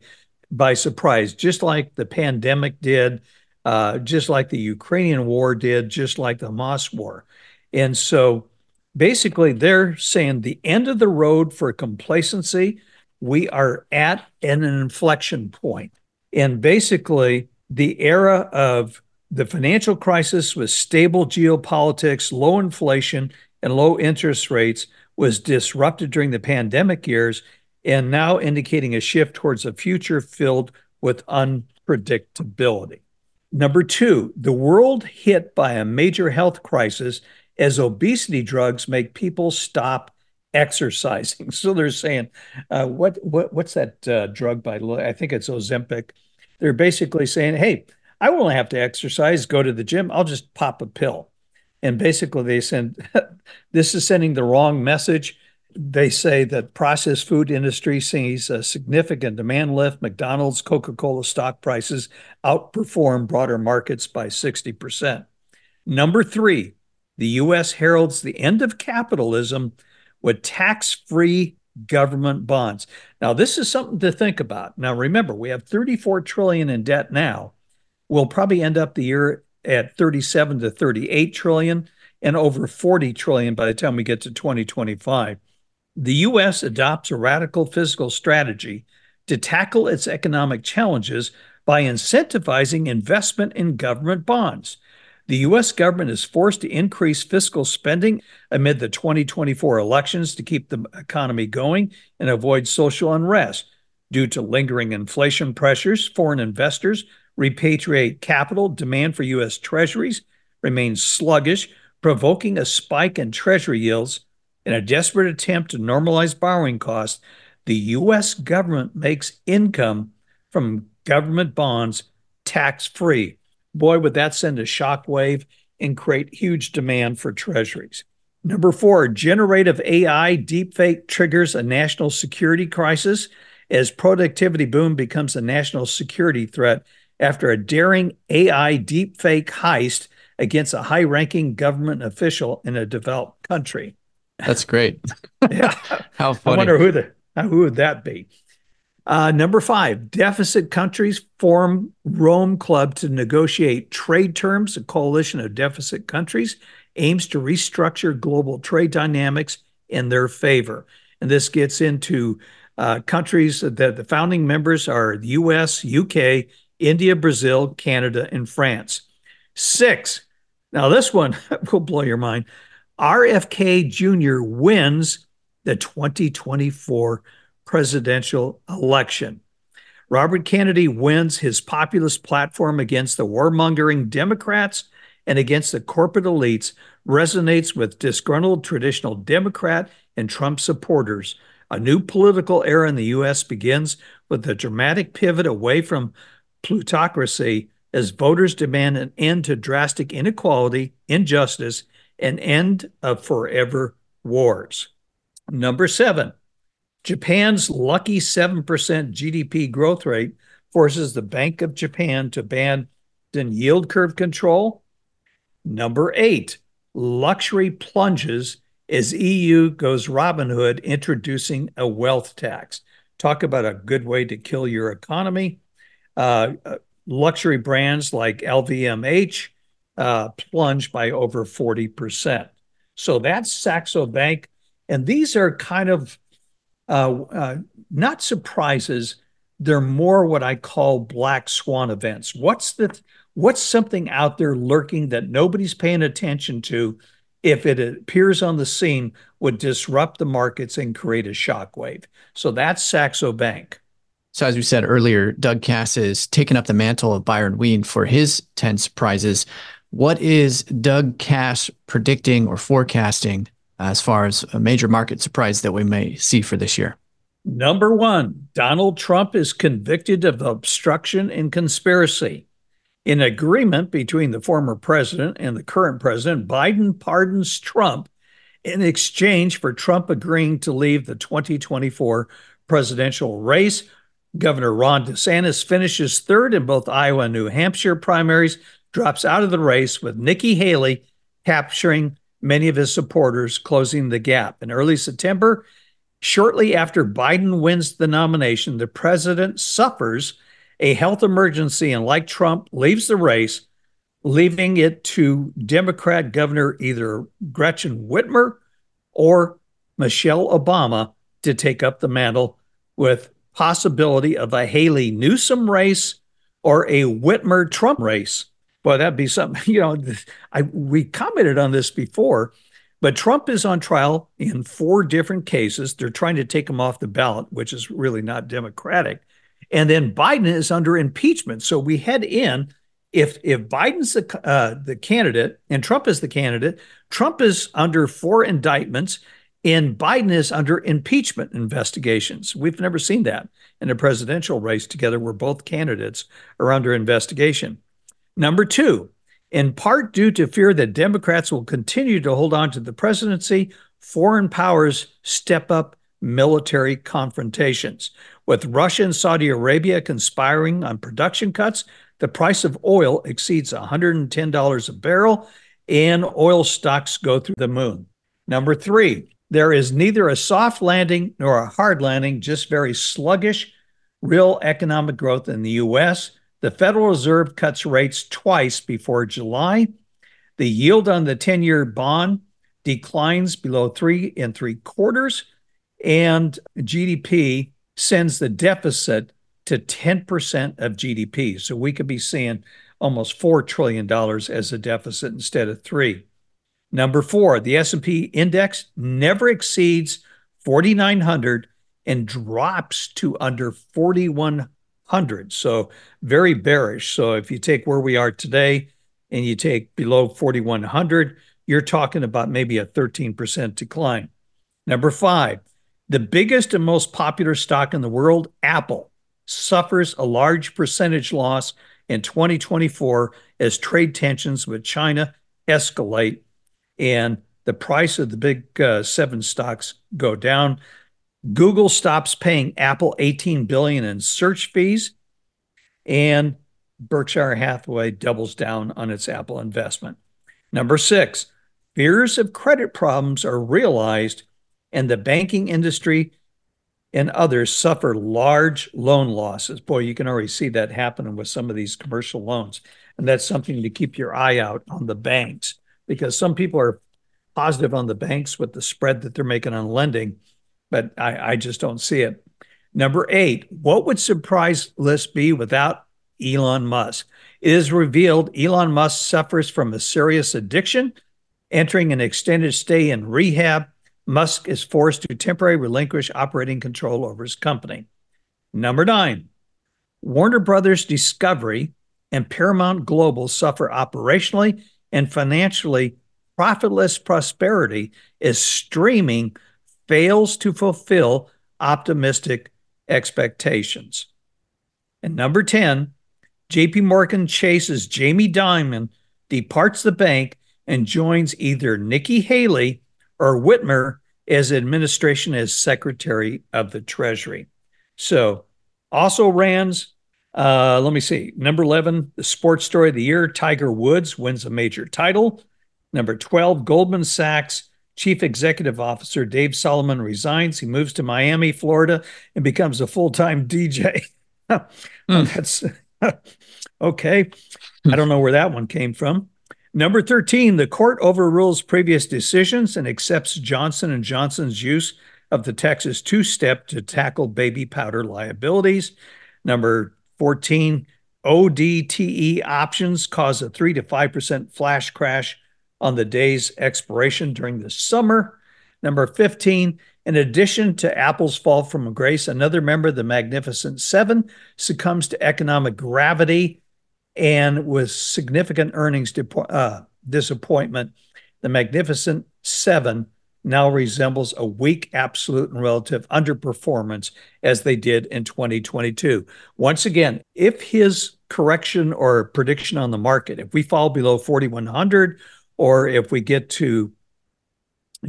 by surprise, just like the pandemic did, uh, just like the Ukrainian war did, just like the Hamas war. And so basically they're saying the end of the road for complacency. We are at an inflection point. And basically, the era of the financial crisis with stable geopolitics, low inflation, and low interest rates was disrupted during the pandemic years, and now indicating a shift towards a future filled with unpredictability. Number two, the world hit by a major health crisis as obesity drugs make people stop exercising. So they're saying, uh, what what what's that uh, drug by? I think it's Ozempic. They're basically saying, hey, I won't have to exercise, go to the gym. I'll just pop a pill. And basically they send, this is sending the wrong message. They say that processed food industry sees a significant demand lift. McDonald's, Coca-Cola stock prices outperform broader markets by sixty percent. Number three, the U S heralds the end of capitalism with tax-free government bonds. Now, this is something to think about. Now, remember, we have thirty-four trillion dollars in debt now. We'll probably end up the year at thirty-seven to thirty-eight trillion dollars and over forty trillion dollars by the time we get to twenty twenty-five. The U S adopts a radical fiscal strategy to tackle its economic challenges by incentivizing investment in government bonds. The U S government is forced to increase fiscal spending amid the twenty twenty-four elections to keep the economy going and avoid social unrest. Due to lingering inflation pressures, foreign investors repatriate capital. Demand for U S treasuries remains sluggish, provoking a spike in treasury yields. In a desperate attempt to normalize borrowing costs, the U S government makes income from government bonds tax-free. Boy, would that send a shockwave and create huge demand for treasuries. Number four, generative A I deepfake triggers a national security crisis as productivity boom becomes a national security threat after a daring A I deepfake heist against a high-ranking government official in a developed country. That's great. Yeah. How funny. I wonder who, the, who would that be? Uh, number five, deficit countries form Rome Club to negotiate trade terms. A coalition of deficit countries aims to restructure global trade dynamics in their favor. And this gets into uh, countries that the founding members are the U S, U K, India, Brazil, Canada, and France. Six, now this one will blow your mind. R F K Junior wins the twenty twenty-four presidential election. Robert Kennedy wins his populist platform against the warmongering Democrats and against the corporate elites, resonates with disgruntled traditional Democrat and Trump supporters. A new political era in the U S begins with a dramatic pivot away from plutocracy as voters demand an end to drastic inequality, injustice, an end of forever wars. Number seven, Japan's lucky seven percent G D P growth rate forces the Bank of Japan to ban yield curve control. Number eight, luxury plunges as E U goes Robin Hood, introducing a wealth tax. Talk about a good way to kill your economy. Uh, luxury brands like L V M H Uh, plunged by over forty percent. So that's Saxo Bank. And these are kind of uh, uh, not surprises. They're more what I call black swan events. What's the what's something out there lurking that nobody's paying attention to? If it appears on the scene, would disrupt the markets and create a shockwave. So that's Saxo Bank. So as we said earlier, Doug Cass is taking up the mantle of Byron Wien for his ten surprises. What is Doug Cass predicting or forecasting as far as a major market surprise that we may see for this year? Number one, Donald Trump is convicted of obstruction and conspiracy. In agreement between the former president and the current president, Biden pardons Trump in exchange for Trump agreeing to leave the twenty twenty-four presidential race. Governor Ron DeSantis finishes third in both Iowa and New Hampshire primaries, drops out of the race with Nikki Haley capturing many of his supporters, closing the gap. In early September, shortly after Biden wins the nomination, the president suffers a health emergency and, like Trump, leaves the race, leaving it to Democrat Governor either Gretchen Whitmer or Michelle Obama to take up the mantle, with possibility of a Haley-Newsom race or a Whitmer-Trump race. Boy, that'd be something, you know, I, we commented on this before, but Trump is on trial in four different cases. They're trying to take him off the ballot, which is really not democratic. And then Biden is under impeachment. So we head in, if if Biden's the, uh, the candidate and Trump is the candidate, Trump is under four indictments and Biden is under impeachment investigations. We've never seen that in a presidential race together where both candidates are under investigation. Number two, in part due to fear that Democrats will continue to hold on to the presidency, foreign powers step up military confrontations. With Russia and Saudi Arabia conspiring on production cuts, the price of oil exceeds one hundred ten dollars a barrel, and oil stocks go through the moon. Number three, there is neither a soft landing nor a hard landing, just very sluggish real economic growth in the U S. The Federal Reserve cuts rates twice before July. The yield on the ten-year bond declines below three and three quarters, and G D P sends the deficit to ten percent of G D P. So we could be seeing almost four trillion dollars as a deficit instead of three. Number four, the S and P index never exceeds forty-nine hundred and drops to under forty-one hundred. So very bearish. So if you take where we are today and you take below forty-one hundred, you're talking about maybe a thirteen percent decline. Number five, the biggest and most popular stock in the world, Apple, suffers a large percentage loss in twenty twenty-four as trade tensions with China escalate and the price of the big uh, seven stocks go down. Google stops paying Apple eighteen billion dollars in search fees, and Berkshire Hathaway doubles down on its Apple investment. Number six, fears of credit problems are realized and the banking industry and others suffer large loan losses. Boy, you can already see that happening with some of these commercial loans. And that's something to keep your eye out on the banks, because some people are positive on the banks with the spread that they're making on lending, but I, I just don't see it. Number eight, what would surprise list be without Elon Musk? It is revealed Elon Musk suffers from a serious addiction, entering an extended stay in rehab. Musk is forced to temporarily relinquish operating control over his company. Number nine, Warner Brothers Discovery and Paramount Global suffer operationally and financially. Profitless prosperity as streaming fails to fulfill optimistic expectations. And number ten, J P Morgan Chase's Jamie Dimon departs the bank and joins either Nikki Haley or Whitmer as administration as Secretary of the Treasury. So also Rand's, uh, let me see, number eleven, the sports story of the year, Tiger Woods wins a major title. Number twelve, Goldman Sachs Chief Executive Officer Dave Solomon resigns. He moves to Miami, Florida, and becomes a full-time D J. That's okay. I don't know where that one came from. Number thirteen, the court overrules previous decisions and accepts Johnson and Johnson's use of the Texas two-step to tackle baby powder liabilities. Number fourteen, O D T E options cause a three to five percent flash crash on the day's expiration during the summer. Number fifteen, in addition to Apple's fall from grace, another member of the Magnificent Seven succumbs to economic gravity and with significant earnings uh, disappointment. The Magnificent Seven now resembles a weak absolute and relative underperformance as they did in twenty twenty-two. Once again, if his correction or prediction on the market, if we fall below forty-one hundred, or if we get to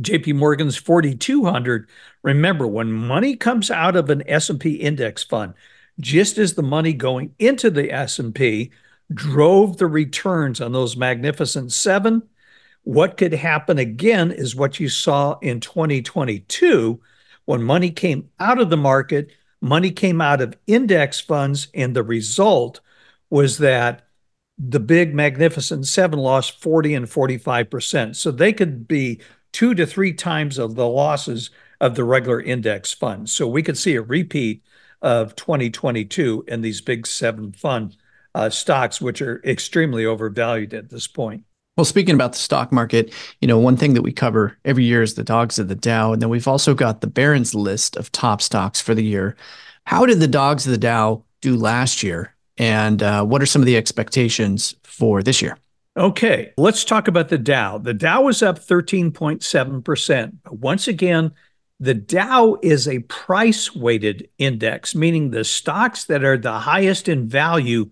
J P Morgan's forty-two hundred, remember, when money comes out of an S and P index fund, just as the money going into the S and P drove the returns on those Magnificent Seven, what could happen again is what you saw in twenty twenty-two when money came out of the market, money came out of index funds, and the result was that the big Magnificent Seven lost forty and forty-five percent. So they could be two to three times of the losses of the regular index fund. So we could see a repeat of twenty twenty-two in these big seven fund uh, stocks, which are extremely overvalued at this point. Well, speaking about the stock market, you know, one thing that we cover every year is the dogs of the Dow. And then we've also got the Barron's list of top stocks for the year. How did the dogs of the Dow do last year? And uh, what are some of the expectations for this year? Okay, let's talk about the Dow. The Dow was up thirteen point seven percent. Once again, the Dow is a price-weighted index, meaning the stocks that are the highest in value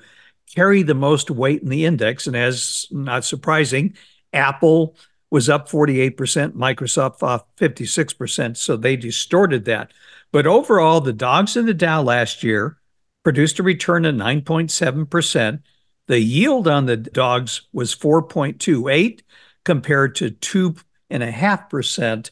carry the most weight in the index. And as not surprising, Apple, was up forty-eight percent, Microsoft off fifty-six percent, so they distorted that. But overall, the dogs in the Dow last year produced a return of nine point seven percent. The yield on the dogs was four point two eight compared to two point five percent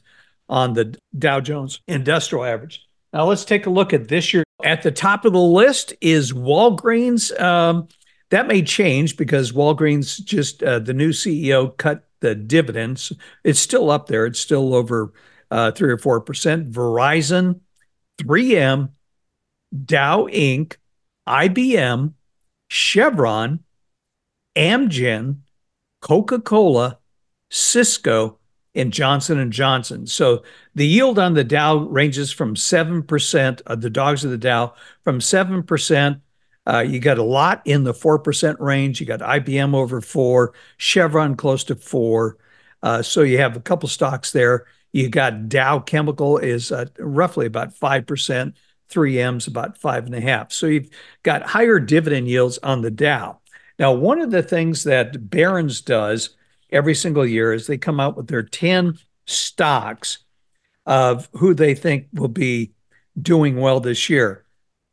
on the Dow Jones Industrial Average. Now, let's take a look at this year. At the top of the list is Walgreens. Um, that may change because Walgreens just, uh, the new C E O cut the dividends. It's still up there. It's still over uh, three or four percent. Verizon, three M, Dow Incorporated, I B M, Chevron, Amgen, Coca-Cola, Cisco, and Johnson and Johnson. So the yield on the Dow ranges from seven percent, uh, the dogs of the Dow, from seven percent. Uh, you got a lot in the four percent range. You got I B M over four, Chevron close to four. Uh, so you have a couple stocks there. You got Dow Chemical is uh, roughly about five percent. three M's about five and a half. So you've got higher dividend yields on the Dow. Now, one of the things that Barron's does every single year is they come out with their ten stocks of who they think will be doing well this year.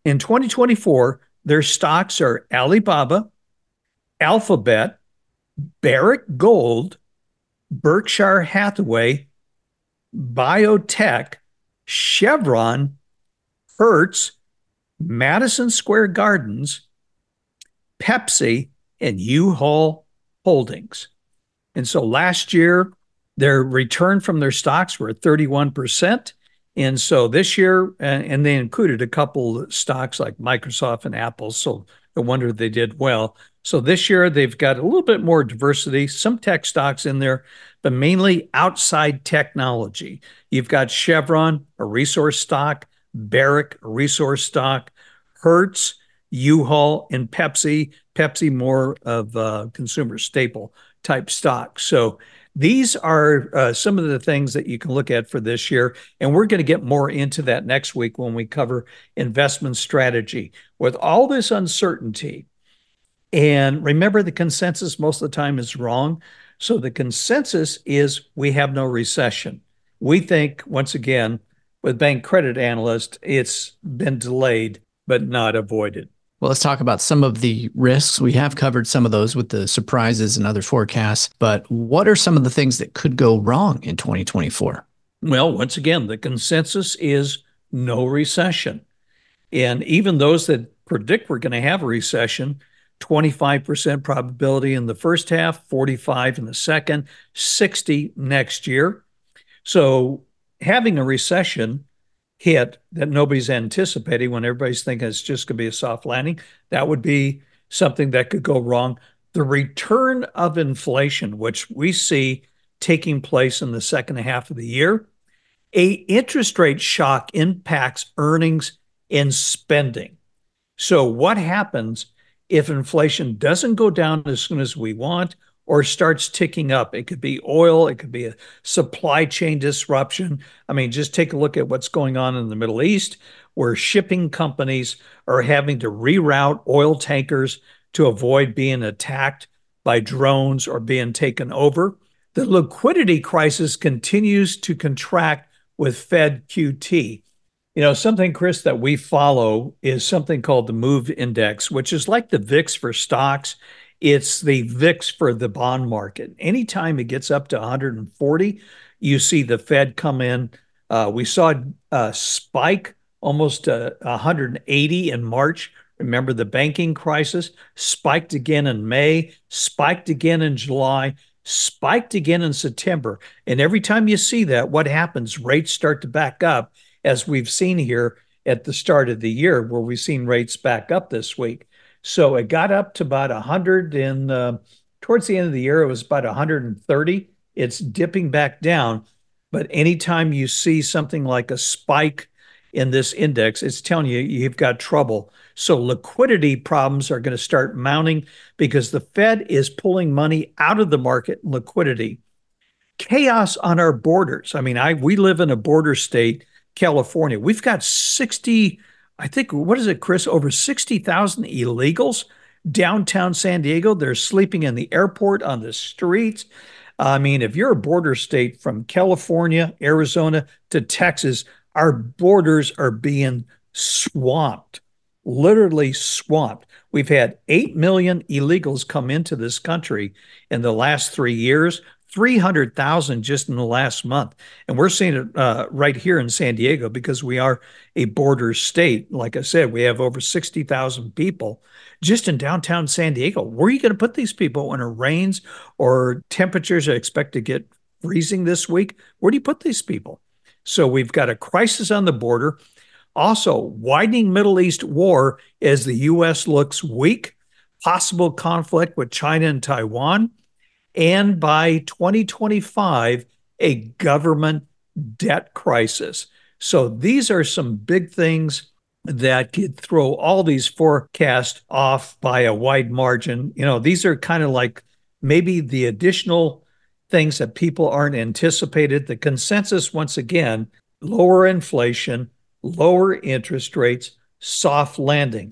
In twenty twenty-four, their stocks are Alibaba, Alphabet, Barrick Gold, Berkshire Hathaway, Biotech, Chevron, Hertz, Madison Square Gardens, Pepsi, and U-Haul Holdings. And so last year, their return from their stocks were thirty-one percent. And so this year, and they included a couple stocks like Microsoft and Apple, so no wonder they did well. So this year, they've got a little bit more diversity, some tech stocks in there, but mainly outside technology. You've got Chevron, a resource stock, Barrick, a resource stock, Hertz, U-Haul, and Pepsi. Pepsi more of a consumer staple type stock. So these are uh, some of the things that you can look at for this year. And we're going to get more into that next week when we cover investment strategy. With all this uncertainty, and remember the consensus most of the time is wrong. So the consensus is we have no recession. We think, once again, with Bank Credit Analysts, it's been delayed, but not avoided. Well, let's talk about some of the risks. We have covered some of those with the surprises and other forecasts, but what are some of the things that could go wrong in twenty twenty-four? Well, once again, the consensus is no recession. And even those that predict we're going to have a recession, twenty-five percent probability in the first half, forty-five percent in the second, sixty percent next year. So having a recession hit that nobody's anticipating when everybody's thinking it's just going to be a soft landing, that would be something that could go wrong. The return of inflation, which we see taking place in the second half of the year, a interest rate shock impacts earnings and spending. So what happens if inflation doesn't go down as soon as we want or starts ticking up? It could be oil, it could be a supply chain disruption. I mean, just take a look at what's going on in the Middle East, where shipping companies are having to reroute oil tankers to avoid being attacked by drones or being taken over. The liquidity crisis continues to contract with Fed Q T. You know, something, Chris, that we follow is something called the MOVE Index, which is like the V I X for stocks. It's the V I X for the bond market. Anytime it gets up to one hundred forty, you see the Fed come in. Uh, we saw a spike almost uh, one hundred eighty in March. Remember the banking crisis? Spiked again in May, spiked again in July, spiked again in September. And every time you see that, what happens? Rates start to back up, as we've seen here at the start of the year, where we've seen rates back up this week. So it got up to about one hundred, and uh, towards the end of the year, it was about one hundred thirty. It's dipping back down. But anytime you see something like a spike in this index, it's telling you you've got trouble. So liquidity problems are going to start mounting because the Fed is pulling money out of the market and liquidity. Chaos on our borders. I mean, I we live in a border state, California. We've got sixty... I think, what is it, Chris, over sixty thousand illegals downtown San Diego. They're sleeping in the airport, on the streets. I mean, if you're a border state from California, Arizona to Texas, our borders are being swamped, literally swamped. We've had eight million illegals come into this country in the last three years, three hundred thousand just in the last month. And we're seeing it uh, right here in San Diego because we are a border state. Like I said, we have over sixty thousand people just in downtown San Diego. Where are you going to put these people when it rains or temperatures are expected to get freezing this week? Where do you put these people? So we've got a crisis on the border. Also, widening Middle East war as the U S looks weak, possible conflict with China and Taiwan, and by twenty twenty-five, a government debt crisis. So these are some big things that could throw all these forecasts off by a wide margin. You know, these are kind of like maybe the additional things that people aren't anticipated. The consensus, once again, lower inflation, lower interest rates, soft landing.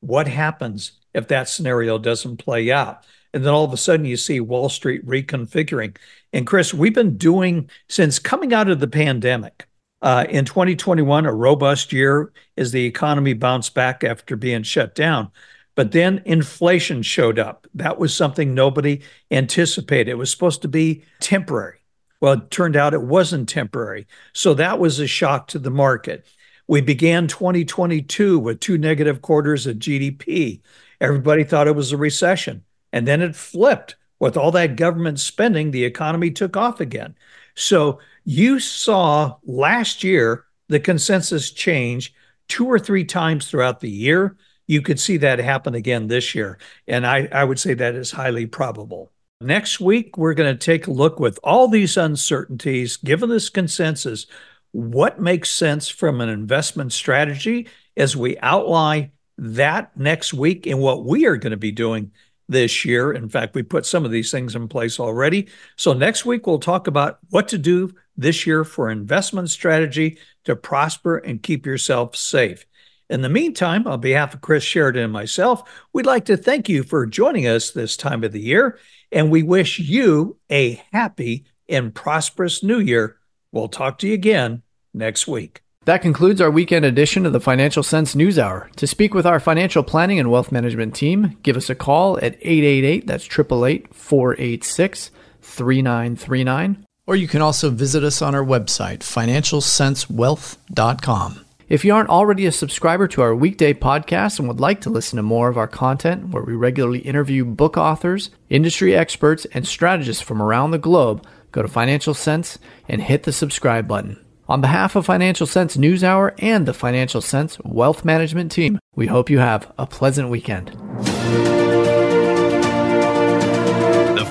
What happens if that scenario doesn't play out? And then all of a sudden you see Wall Street reconfiguring. And Chris, we've been doing since coming out of the pandemic uh, in twenty twenty-one, a robust year as the economy bounced back after being shut down. But then inflation showed up. That was something nobody anticipated. It was supposed to be temporary. Well, it turned out it wasn't temporary. So that was a shock to the market. We began twenty twenty-two with two negative quarters of G D P. Everybody thought it was a recession. And then it flipped. With all that government spending, the economy took off again. So you saw last year the consensus change two or three times throughout the year. You could see that happen again this year. And I, I would say that is highly probable. Next week, we're going to take a look with all these uncertainties, given this consensus, what makes sense from an investment strategy as we outline that next week and what we are going to be doing this year. In fact, we put some of these things in place already. So next week, we'll talk about what to do this year for investment strategy to prosper and keep yourself safe. In the meantime, on behalf of Chris Sheridan and myself, we'd like to thank you for joining us this time of the year, and we wish you a happy and prosperous new year. We'll talk to you again next week. That concludes our weekend edition of the Financial Sense News Hour. To speak with our financial planning and wealth management team, give us a call at eight eight eight, that's eight eight eight, four eight six, three nine three nine, or you can also visit us on our website, financial sense wealth dot com. If you aren't already a subscriber to our weekday podcast and would like to listen to more of our content, where we regularly interview book authors, industry experts, and strategists from around the globe, go to Financial Sense and hit the subscribe button. On behalf of Financial Sense News Hour and the Financial Sense Wealth Management team, we hope you have a pleasant weekend. The